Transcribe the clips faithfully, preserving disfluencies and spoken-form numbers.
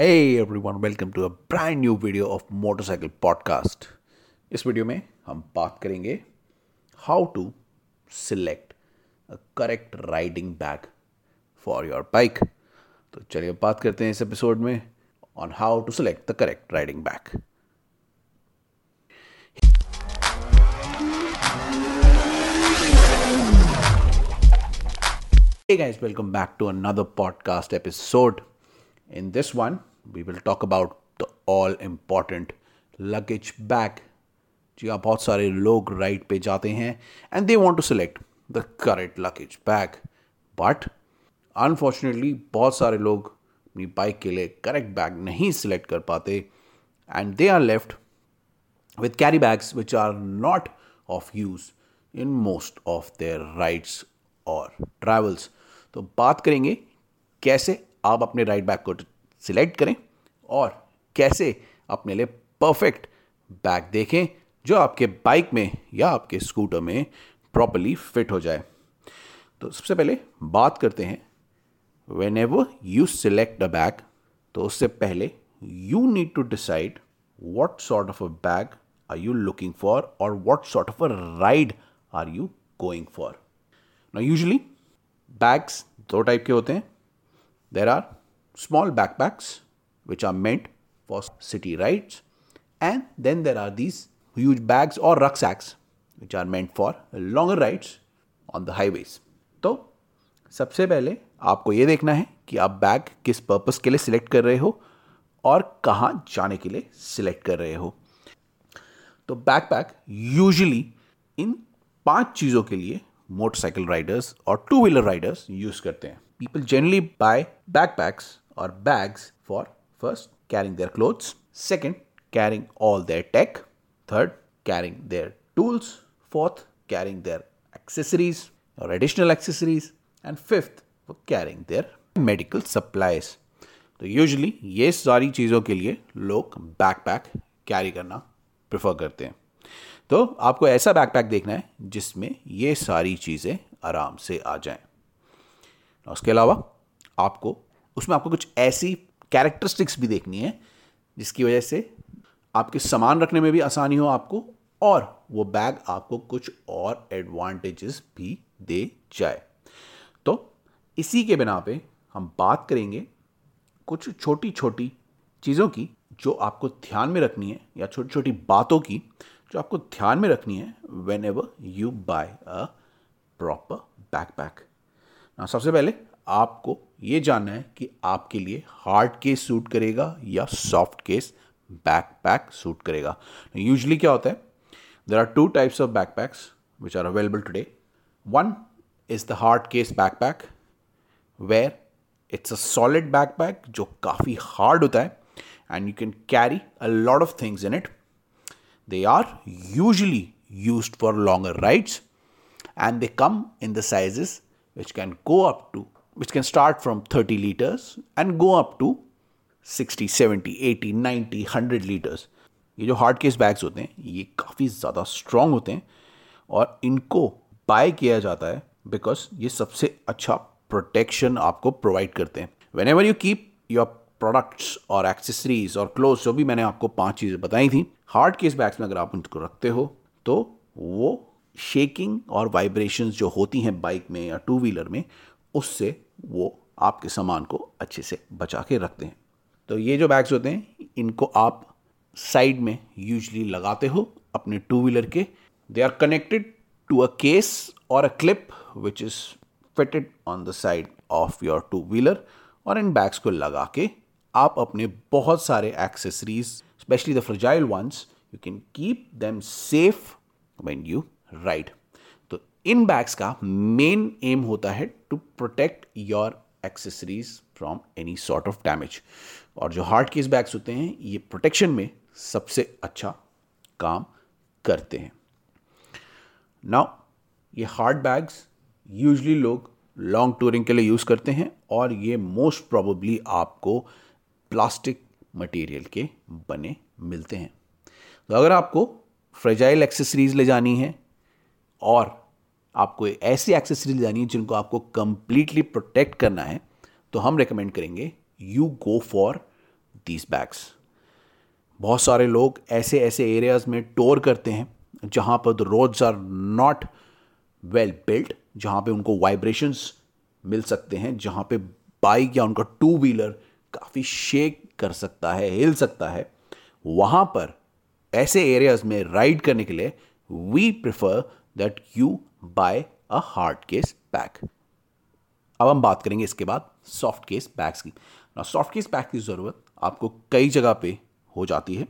Hey everyone, welcome to a brand new video of Motorcycle Podcast. इस video में हम बात करेंगे how to select a correct riding bag for your bike. तो चलिए बात करते हैं इस एपिसोड में on how to select the correct riding bag. Hey guys, welcome back to another podcast episode. In this one, we will talk about the all-important luggage bag. जी हाँ, बहुत सारे लोग राइड पे जाते हैं and they want to select the correct luggage bag. But unfortunately, बहुत सारे लोग अपनी बाइक के लिए correct bag नहीं select कर पाते and they are left with carry bags which are not of use in most of their rides or travels. तो बात करेंगे कैसे आप अपने राइड बैग को सिलेक्ट करें और कैसे अपने लिए परफेक्ट बैग देखें जो आपके बाइक में या आपके स्कूटर में प्रॉपर्ली फिट हो जाए. तो सबसे पहले बात करते हैं whenever you select a bag, तो उससे पहले you need to decide what sort of a bag are you looking for और what sort of a ride are you going for. Now usually bags दो टाइप के होते हैं. There are small backpacks which are meant for city rides, and then there are these huge bags or rucksacks which are meant for longer rides on the highways. तो सबसे पहले आपको ये देखना है कि आप बैग किस पर्पस के लिए सिलेक्ट कर रहे हो और कहाँ जाने के लिए सिलेक्ट कर रहे हो. तो बैकपैक यूजुअली इन पांच चीज़ों के लिए मोटरसाइकिल राइडर्स और टू व्हीलर राइडर्स यूज़ करते हैं. People generally buy backpacks or bags for first carrying their clothes, second carrying all their tech, third carrying their tools, fourth carrying their accessories or additional accessories, and fifth for carrying their medical supplies. तो usually ये सारी चीज़ों के लिए लोग backpack carry करना prefer करते हैं. तो आपको ऐसा backpack देखना है जिसमें ये सारी चीज़ें आराम से आ जाएं. उसके अलावा आपको उसमें आपको कुछ ऐसी कैरेक्टरिस्टिक्स भी देखनी है जिसकी वजह से आपके सामान रखने में भी आसानी हो आपको और वो बैग आपको कुछ और एडवांटेजेस भी दे जाए. तो इसी के बिना पे हम बात करेंगे कुछ छोटी छोटी चीज़ों की जो आपको ध्यान में रखनी है या छोटी छोटी बातों की जो आपको ध्यान में रखनी है whenever you buy a proper backpack. सबसे पहले आपको ये जानना है कि आपके लिए हार्ड केस सूट करेगा या सॉफ्ट केस बैकपैक सूट करेगा. यूजुअली क्या होता है, there are two types of backpacks which are available today. One is the hard case backpack where it's a solid backpack जो काफ़ी हार्ड होता है and you can carry a lot of things in it. They are usually used for longer rides and they come in the sizes which can go up to, which can start from thirty liters and go up to sixty, seventy, eighty, ninety, one hundred liters. ये जो hard case bags होते हैं ये काफ़ी ज़्यादा strong होते हैं और इनको बाय किया जाता है बिकॉज ये सबसे अच्छा प्रोटेक्शन आपको प्रोवाइड करते हैं. Whenever you keep your products और एक्सेसरीज और क्लोथ्स, जो भी मैंने आपको पांच चीज़ें बताई थी, हार्ड केस बैग्स में अगर आप उनको रखते हो तो वो शेकिंग और वाइब्रेशंस जो होती हैं बाइक में या टू व्हीलर में, उससे वो आपके सामान को अच्छे से बचा के रखते हैं. तो ये जो बैग्स होते हैं इनको आप साइड में यूजली लगाते हो अपने टू व्हीलर के. They are connected to a case और a clip which is fitted on the side of your two wheeler और इन बैग्स को लगा के आप अपने बहुत सारे accessories, specially the fragile ones, you can keep them safe when you ride. तो इन बैग्स का मेन एम होता है to protect your accessories from any sort of damage. और जो हार्ड केस बैग्स होते हैं ये प्रोटेक्शन में सबसे अच्छा काम करते हैं. नाउ ये हार्ड बैग्स यूजली लोग लॉन्ग टूरिंग के लिए यूज़ करते हैं और ये मोस्ट प्रोबेबली आपको प्लास्टिक मटेरियल के बने मिलते हैं. तो अगर आपको फ्रेजाइल एक्सेसरीज ले जानी है और आपको ऐसी एक्सेसरीज लानी है जिनको आपको कंप्लीटली प्रोटेक्ट करना है, तो हम रेकमेंड करेंगे you go for these bags. बहुत सारे लोग ऐसे ऐसे areas में tour करते हैं जहाँ पर the roads are not well built, जहाँ पे उनको vibrations मिल सकते हैं, जहाँ पे बाइक या उनका टू व्हीलर काफ़ी शेक कर सकता है, हिल सकता है. वहाँ पर ऐसे areas में ride करने के लिए we prefer that you buy a hard case bag. अब हम बात करेंगे इसके बाद सॉफ्ट केस बैग्स की. ना सॉफ्ट केस बैग की ज़रूरत आपको कई जगह पे हो जाती है.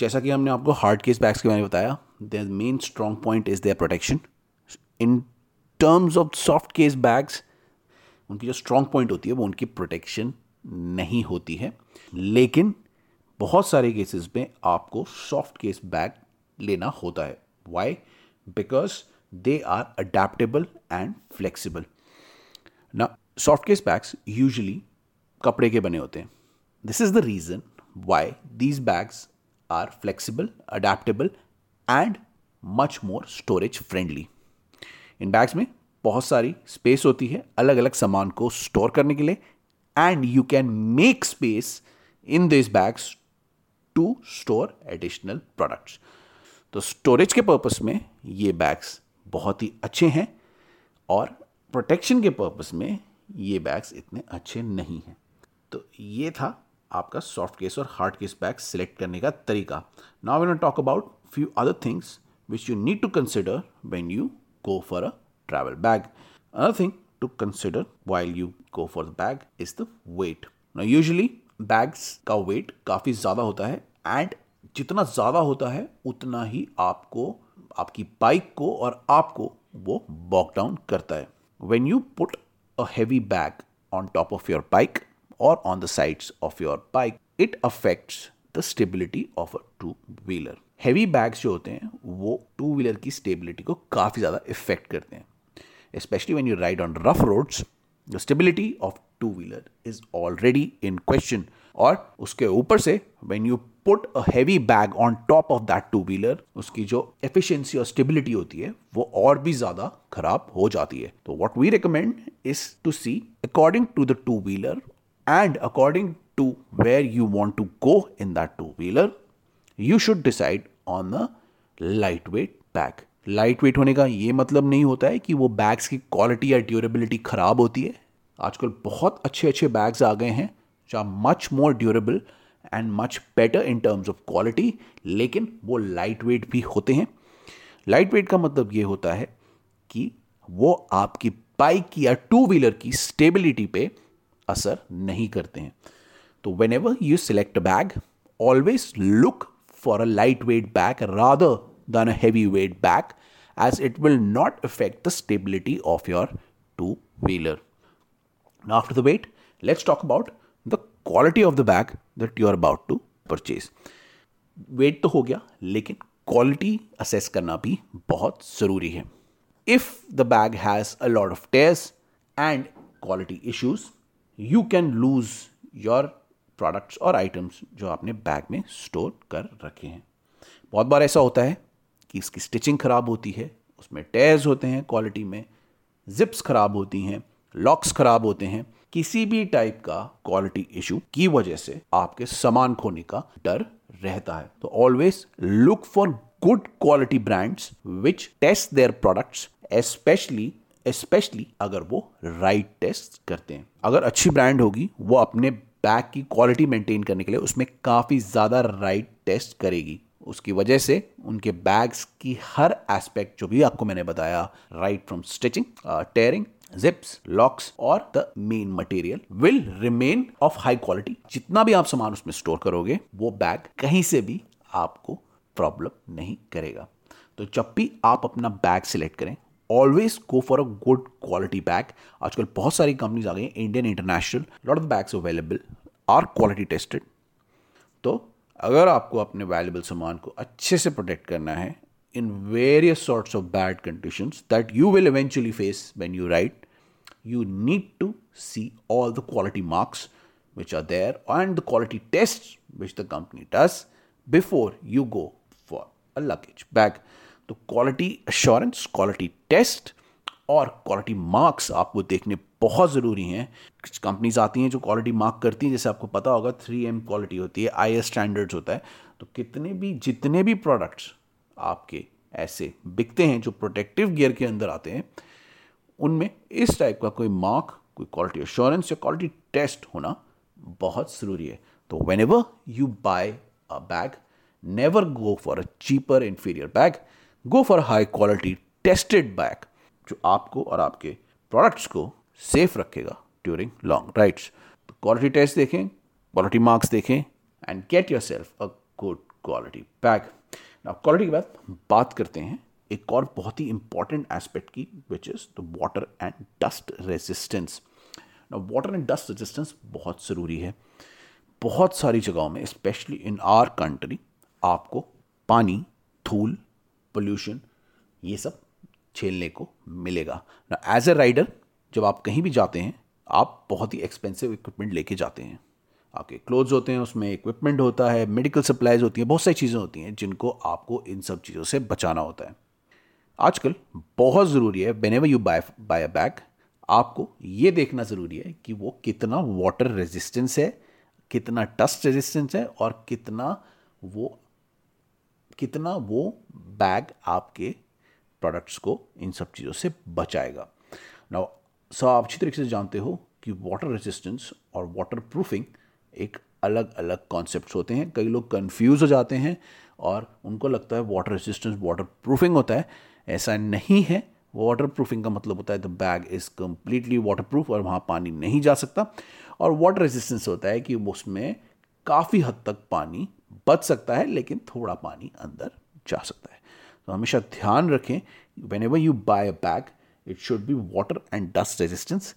जैसा कि हमने आपको हार्ड केस बैग्स के बारे में बताया, their main strong point is their protection. In terms of soft case bags उनकी जो स्ट्रांग पॉइंट होती है वो उनकी प्रोटेक्शन नहीं होती है, लेकिन बहुत सारे केसेस में आपको सॉफ्ट केस बैग लेना होता है. Why? Because they are adaptable and flexible. ना सॉफ्ट केस बैग्स यूजुअली कपड़े के बने होते हैं. This is the reason why these bags are flexible, adaptable and much more storage friendly. इन बैग्स में बहुत सारी स्पेस होती है अलग अलग सामान को स्टोर करने के लिए, and you can make space in this bags to store additional products. तो स्टोरेज के पर्पस में ये बैग्स बहुत ही अच्छे हैं और प्रोटेक्शन के पर्पस में ये बैग्स इतने अच्छे नहीं हैं. तो ये था आपका सॉफ्ट केस और हार्ड केस बैग सिलेक्ट करने का तरीका. Now we will talk about few other things which you need to consider when you go for a travel bag. Another thing to consider while you go for the bag is the weight. Now usually bags का weight काफ़ी ज़्यादा होता है, and जितना ज़्यादा होता है उतना ही आपको, आपकी बाइक को और आपको वो बॉक डाउन करता है. When you put a heavy bag on top of your bike or on the sides of your bike, it affects the stability of a two-wheeler. Heavy bags जो होते हैं वो two-wheeler की stability को काफ़ी ज़्यादा affect करते हैं. Especially when you ride on rough roads, the stability of two-wheeler is already in question. और उसके ऊपर से when you put a heavy bag on top of that two-wheeler, उसकी जो efficiency और stability होती है वो और भी ज़्यादा खराब हो जाती है. तो what we recommend is to see according to the two-wheeler and according to where you want to go in that two-wheeler, you should decide on a lightweight bag. Lightweight होने का ये मतलब नहीं होता है कि वो bags की quality या durability खराब होती है. आजकल बहुत अच्छे अच्छे bags आ गए हैं जो much more durable and much better in terms of quality, लेकिन वो lightweight भी होते हैं. Lightweight का मतलब ये होता है कि वो आपकी बाइक या टू व्हीलर की स्टेबिलिटी पे असर नहीं करते हैं. तो whenever you select a bag, always look for a lightweight bag rather than a heavyweight bag, as it will not affect the stability of your two-wheeler. Now after the weight, let's talk about the quality of the bag that you are about to purchase. Weight तो हो गया, लेकिन quality assess करना भी बहुत ज़रूरी है. If the bag has a lot of tears and quality issues, you can lose your products or items जो आपने bag में store कर रखे हैं. बहुत बार ऐसा होता है कि इसकी stitching खराब होती है, उसमें tears होते हैं, quality में zips खराब होती हैं, लॉक्स खराब होते हैं. किसी भी टाइप का क्वालिटी इशू की वजह से आपके सामान खोने का डर रहता है. तो always look for good quality brands which test their products, especially especially अगर वो राइट टेस्ट करते हैं. अगर अच्छी ब्रांड होगी वो अपने बैग की क्वालिटी मेंटेन करने के लिए उसमें काफ़ी ज़्यादा राइट टेस्ट करेगी. उसकी वजह से उनके बैग्स की हर एस्पेक्ट जो भी आपको मैंने बताया, right from stitching, tearing, zips, locks और the main material will remain of high quality. जितना भी आप सामान उसमें स्टोर करोगे वो बैग कहीं से भी आपको प्रॉब्लम नहीं करेगा. तो जब भी आप अपना बैग सिलेक्ट करें, always go for a good quality bag. आजकल बहुत सारी कंपनीज आ गई हैं, Indian, international, lot of bags available are quality tested. तो अगर आपको अपने वैल्यूबल सामान को अच्छे से प्रोटेक्ट करना है in various sorts of bad conditions that you will eventually face when you ride, you need to see all the quality marks which are there and the quality tests which the company does before you go for a luggage bag. So quality assurance, quality test और quality marks आपको देखने बहुत ज़रूरी हैं। कुछ companies आती हैं जो क्वालिटी मार्क करती हैं, जैसे आपको पता होगा थ्री एम क्वालिटी होती है, आई एस स्टैंडर्ड्स होता है। तो कितने भी जितने भी प्रोडक्ट्स आपके ऐसे बिकते हैं जो प्रोटेक्टिव गियर के अंदर आते हैं, उनमें इस टाइप का कोई मार्क, कोई क्वालिटी एश्योरेंस या क्वालिटी टेस्ट होना बहुत ज़रूरी है। तो whenever you buy a bag, never go for a cheaper inferior bag, go for high quality tested bag जो आपको और आपके प्रोडक्ट्स को सेफ रखेगा ड्यूरिंग लॉन्ग राइड्स। तो क्वालिटी टेस्ट देखें, क्वालिटी मार्क्स देखें and get yourself a good quality bag. Now quality के बाद बात करते हैं एक और बहुत ही इंपॉर्टेंट एस्पेक्ट की, which is the water and dust resistance. Now water and dust resistance बहुत ज़रूरी है। बहुत सारी जगहों में, स्पेशली इन आवर कंट्री, आपको पानी, धूल, पोल्यूशन ये सब झेलने को मिलेगा। नाउ एज ए राइडर जब आप कहीं भी जाते हैं, आप बहुत ही एक्सपेंसिव इक्विपमेंट लेके जाते हैं। आपके क्लोथ्स होते हैं, उसमें इक्विपमेंट होता है, मेडिकल सप्लाइज होती हैं, बहुत सारी चीज़ें होती हैं जिनको आपको इन सब चीज़ों से बचाना होता है। आजकल बहुत ज़रूरी है whenever you buy buy a bag, आपको ये देखना ज़रूरी है कि वो कितना वाटर रेजिस्टेंस है, कितना डस्ट रेजिस्टेंस है और कितना वो कितना वो बैग आपके प्रोडक्ट्स को इन सब चीज़ों से बचाएगा। नाउ सो आप अच्छी तरीके से जानते हो कि वाटर रेजिस्टेंस और वाटर प्रूफिंग एक अलग अलग कॉन्सेप्ट्स होते हैं। कई लोग कंफ्यूज हो जाते हैं और उनको लगता है वाटर रेजिस्टेंस वाटर प्रूफिंग होता है। ऐसा नहीं है। वाटर प्रूफिंग का मतलब होता है the bag is completely waterproof और वहाँ पानी नहीं जा सकता, और वाटर रेजिस्टेंस होता है कि उसमें काफ़ी हद तक पानी बच सकता है लेकिन थोड़ा पानी अंदर जा सकता है। तो हमेशा ध्यान रखें, whenever you buy a bag it should be water and dust resistance,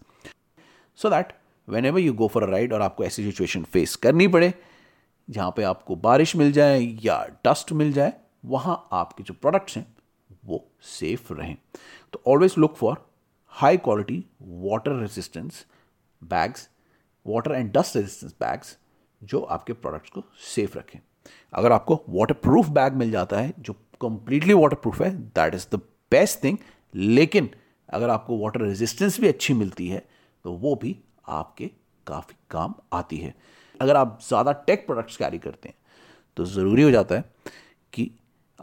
so that whenever you go for a ride और आपको ऐसी सिचुएशन फेस करनी पड़े जहाँ पे आपको बारिश मिल जाए या डस्ट मिल जाए, वहाँ आपके जो प्रोडक्ट्स हैं वो सेफ रहें। तो always look for high quality water resistance bags, water and dust resistance bags जो आपके प्रोडक्ट्स को सेफ रखें। अगर आपको वाटर प्रूफ बैग मिल जाता है जो कंप्लीटली वाटर प्रूफ है, that is the best thing. लेकिन अगर आपको वाटर रेजिस्टेंस भी अच्छी मिलती है तो वो भी आपके काफ़ी काम आती है। अगर आप ज़्यादा टेक प्रोडक्ट्स कैरी करते हैं तो ज़रूरी हो जाता है कि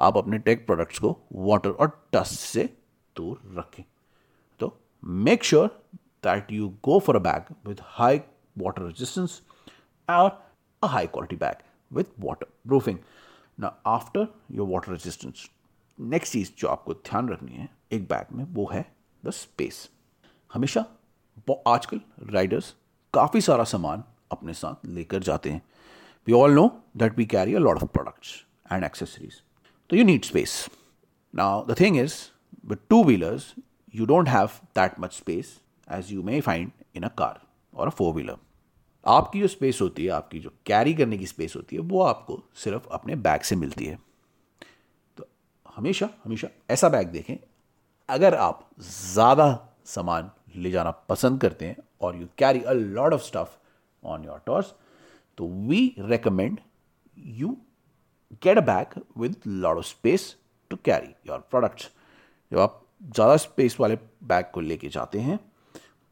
आप अपने टेक प्रोडक्ट्स को वाटर और डस्ट से दूर रखें। तो make sure that you go for a bag with high water resistance और a high quality bag with waterproofing. ना after your water resistance, next चीज़ जो आपको ध्यान रखनी है एक बैग में वो है द स्पेस। हमेशा आजकल राइडर्स काफ़ी सारा सामान अपने साथ लेकर जाते हैं। We all know that we carry a lot of products and accessories, तो you need space. Now the thing is with two wheelers you don't have that much space as you may find in a car और a four wheeler. आपकी जो space होती है, आपकी जो carry करने की स्पेस होती है, वो आपको सिर्फ अपने बैग से मिलती है। तो हमेशा हमेशा ऐसा बैग देखें। अगर आप ज़्यादा सामान ले जाना पसंद करते हैं और you carry a lot of stuff on your torques, तो we recommend you get a bag with lot of space to carry your products. जब आप ज़्यादा स्पेस वाले बैग को लेके जाते हैं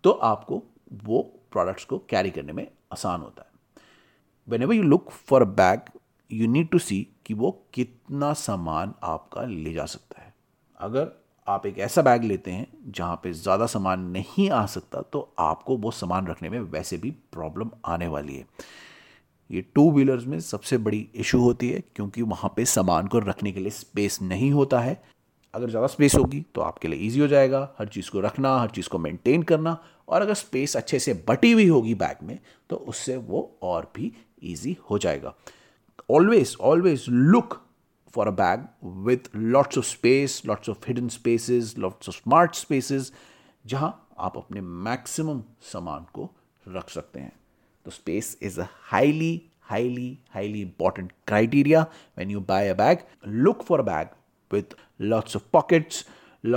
तो आपको वो प्रोडक्ट्स को कैरी करने में आसान होता है। Whenever you look for a bag you need to see कि वो कितना सामान आपका ले जा सकता है। अगर आप एक ऐसा बैग लेते हैं जहाँ पे ज़्यादा सामान नहीं आ सकता तो आपको वो सामान रखने में वैसे भी प्रॉब्लम आने वाली है। ये टू व्हीलर्स में सबसे बड़ी इशू होती है क्योंकि वहाँ पे सामान को रखने के लिए स्पेस नहीं होता है। अगर ज़्यादा स्पेस होगी तो आपके लिए ईजी हो जाएगा हर चीज़ को रखना, हर चीज़ को मेंटेन करना, और अगर स्पेस अच्छे से बटी हुई होगी बैग में तो उससे वो और भी ईजी हो जाएगा। Always always look for a bag with lots of space, lots of hidden spaces, lots of smart spaces, जहाँ आप अपने maximum सामान को रख सकते हैं। तो space is a highly, highly, highly important criteria when you buy a bag. Look for a bag with lots of pockets,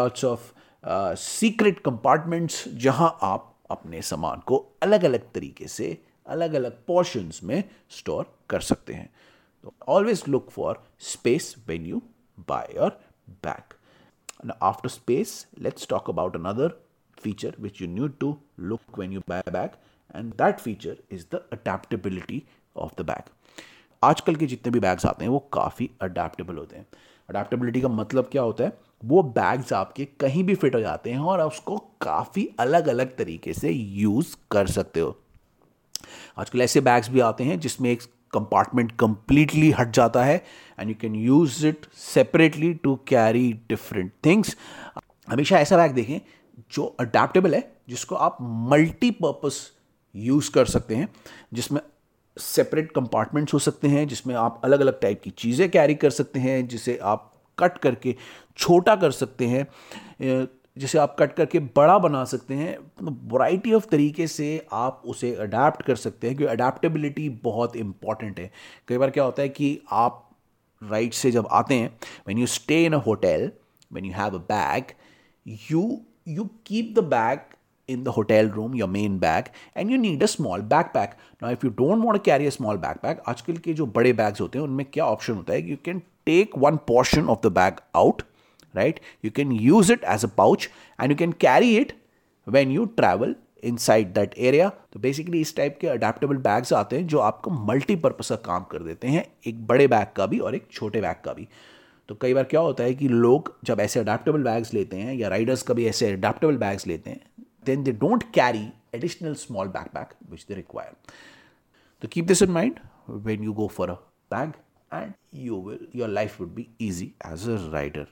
lots of uh, secret compartments, जहाँ आप अपने सामान को अलग-अलग तरीके से, अलग-अलग portions में store कर सकते हैं। Always look for space when you buy your bag. And after space, let's talk about another feature which you need to look when you buy a bag, and that feature is the adaptability of the bag. आजकल के जितने भी bags आते हैं वो काफ़ी adaptable होते हैं. अडेप्टेबिलिटी का मतलब क्या होता है, वो बैग्स आपके कहीं भी फिट हो जाते हैं और आप उसको काफ़ी अलग अलग तरीके से यूज़ कर सकते हो. आजकल ऐसे बैग्स भी आते हैं जिसमें एक कंपार्टमेंट कंप्लीटली हट जाता है and you can use it separately to carry different things. हमेशा ऐसा बैग देखें जो अडेप्टेबल है, जिसको आप मल्टीपर्पज़ यूज़ कर सकते हैं, जिसमें सेपरेट कंपार्टमेंट्स हो सकते हैं, जिसमें आप अलग अलग टाइप की चीज़ें कैरी कर सकते हैं, जिसे आप कट करके छोटा कर सकते हैं, जिसे आप कट करके बड़ा बना सकते हैं. वैरायटी ऑफ तरीके से आप उसे अडेप्ट कर सकते हैं, क्योंकि अडेप्टेबिलिटी बहुत इंपॉर्टेंट है. कई बार क्या होता है कि आप राइड से जब आते हैं, when you stay in a hotel, when you have a bag, you you keep the bag in the hotel room, your main bag, and you need a small backpack. Now, if you don't want to carry a small backpack, आजकल के जो बड़े bags होते हैं उनमें क्या option होता है, you can take one portion of the bag out, right? You can use it as a pouch and you can carry it when you travel inside that area. तो basically इस type के adaptable bags आते हैं जो आपको multi-purpose का काम कर देते हैं, एक बड़े bag का भी और एक छोटे bag का भी. तो कई बार क्या होता है कि लोग जब ऐसे adaptable bags लेते हैं या riders कभी ऐसे adaptable bags लेते हैं, then they don't carry additional small backpack which they require. So keep this in mind when you go for a bag and you will, your life would be easy as a rider.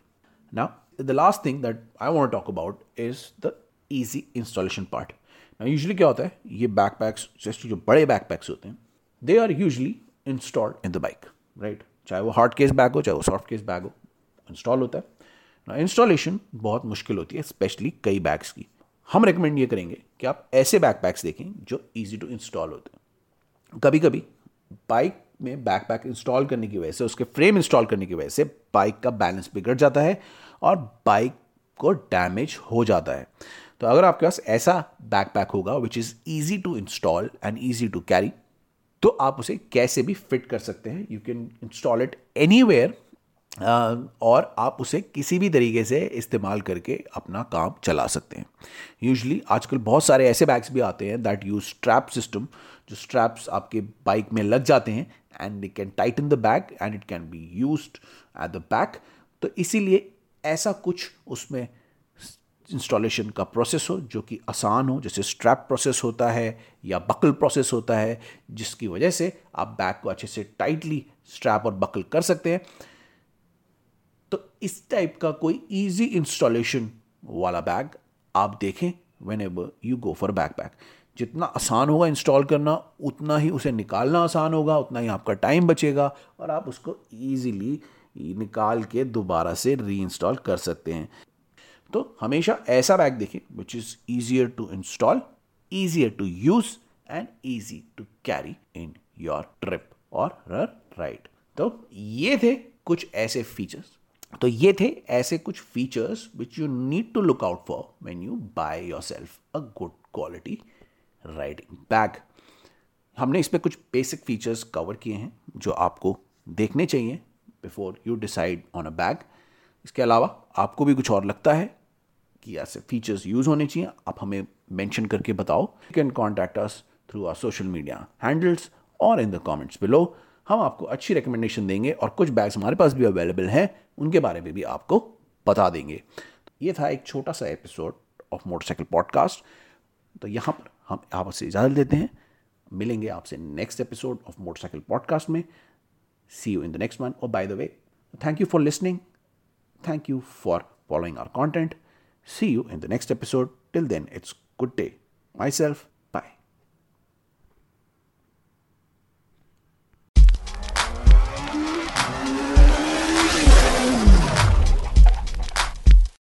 Now, the last thing that I want to talk about is the easy installation part. Now, usually क्या होता है, ये backpacks, जैसे जो बड़े backpacks होते हैं, they are usually installed in the bike, right? चाहे वो hard case bag हो, चाहे वो soft case bag हो, install होता है. Now, installation बहुत मुश्किल होती है, especially कई bags की. हम रेकमेंड ये करेंगे कि आप ऐसे बैकपैक्स देखें जो इजी टू इंस्टॉल होते हैं. कभी कभी बाइक में बैकपैक इंस्टॉल करने की वजह से, उसके फ्रेम इंस्टॉल करने की वजह से बाइक का बैलेंस बिगड़ जाता है और बाइक को डैमेज हो जाता है. तो अगर आपके पास ऐसा बैकपैक होगा which is easy to install and easy to carry, तो आप उसे कैसे भी फिट कर सकते हैं. You can install it anywhere और आप उसे किसी भी तरीके से इस्तेमाल करके अपना काम चला सकते हैं. यूजुअली आजकल बहुत सारे ऐसे बैग्स भी आते हैं दैट यूज स्ट्रैप सिस्टम, जो स्ट्रैप्स आपके बाइक में लग जाते हैं and they can tighten the bag and it can be used at the back. तो इसीलिए ऐसा कुछ उसमें इंस्टॉलेशन का प्रोसेस हो जो कि आसान हो, जैसे स्ट्रैप प्रोसेस होता है या बकल प्रोसेस होता है, जिसकी वजह से आप बैग को अच्छे से टाइटली स्ट्रैप और बकल कर सकते हैं. तो इस टाइप का कोई इजी इंस्टॉलेशन वाला बैग आप देखें whenever you go for backpack. जितना आसान होगा इंस्टॉल करना, उतना ही उसे निकालना आसान होगा, उतना ही आपका टाइम बचेगा और आप उसको ईजीली निकाल के दोबारा से री इंस्टॉल कर सकते हैं. तो हमेशा ऐसा बैग देखें which is easier to install, easier to use and easy to carry in your trip और राइड. तो ये थे कुछ ऐसे फीचर्स तो ये थे ऐसे कुछ features which you need to look out for when you buy yourself a good quality riding bag. हमने इसमें कुछ बेसिक फीचर्स कवर किए हैं जो आपको देखने चाहिए before you decide on a bag. इसके अलावा आपको भी कुछ और लगता है कि ऐसे फीचर्स यूज़ होने चाहिए, आप हमें मेंशन करके बताओ. You can contact us through our social media handles और इन द कॉमेंट्स बिलो. हम आपको अच्छी रिकमेंडेशन देंगे और कुछ बैग्स हमारे पास भी अवेलेबल हैं, उनके बारे में भी आपको बता देंगे. ये था एक छोटा सा एपिसोड ऑफ मोटरसाइकिल पॉडकास्ट. तो यहाँ पर हम आपसे इजाज़त देते हैं, मिलेंगे आपसे next episode of motorcycle podcast में. See you in the next one. और by the way, thank you for listening, thank you for following our content. See you in the next episode. Till then, it's good day. My self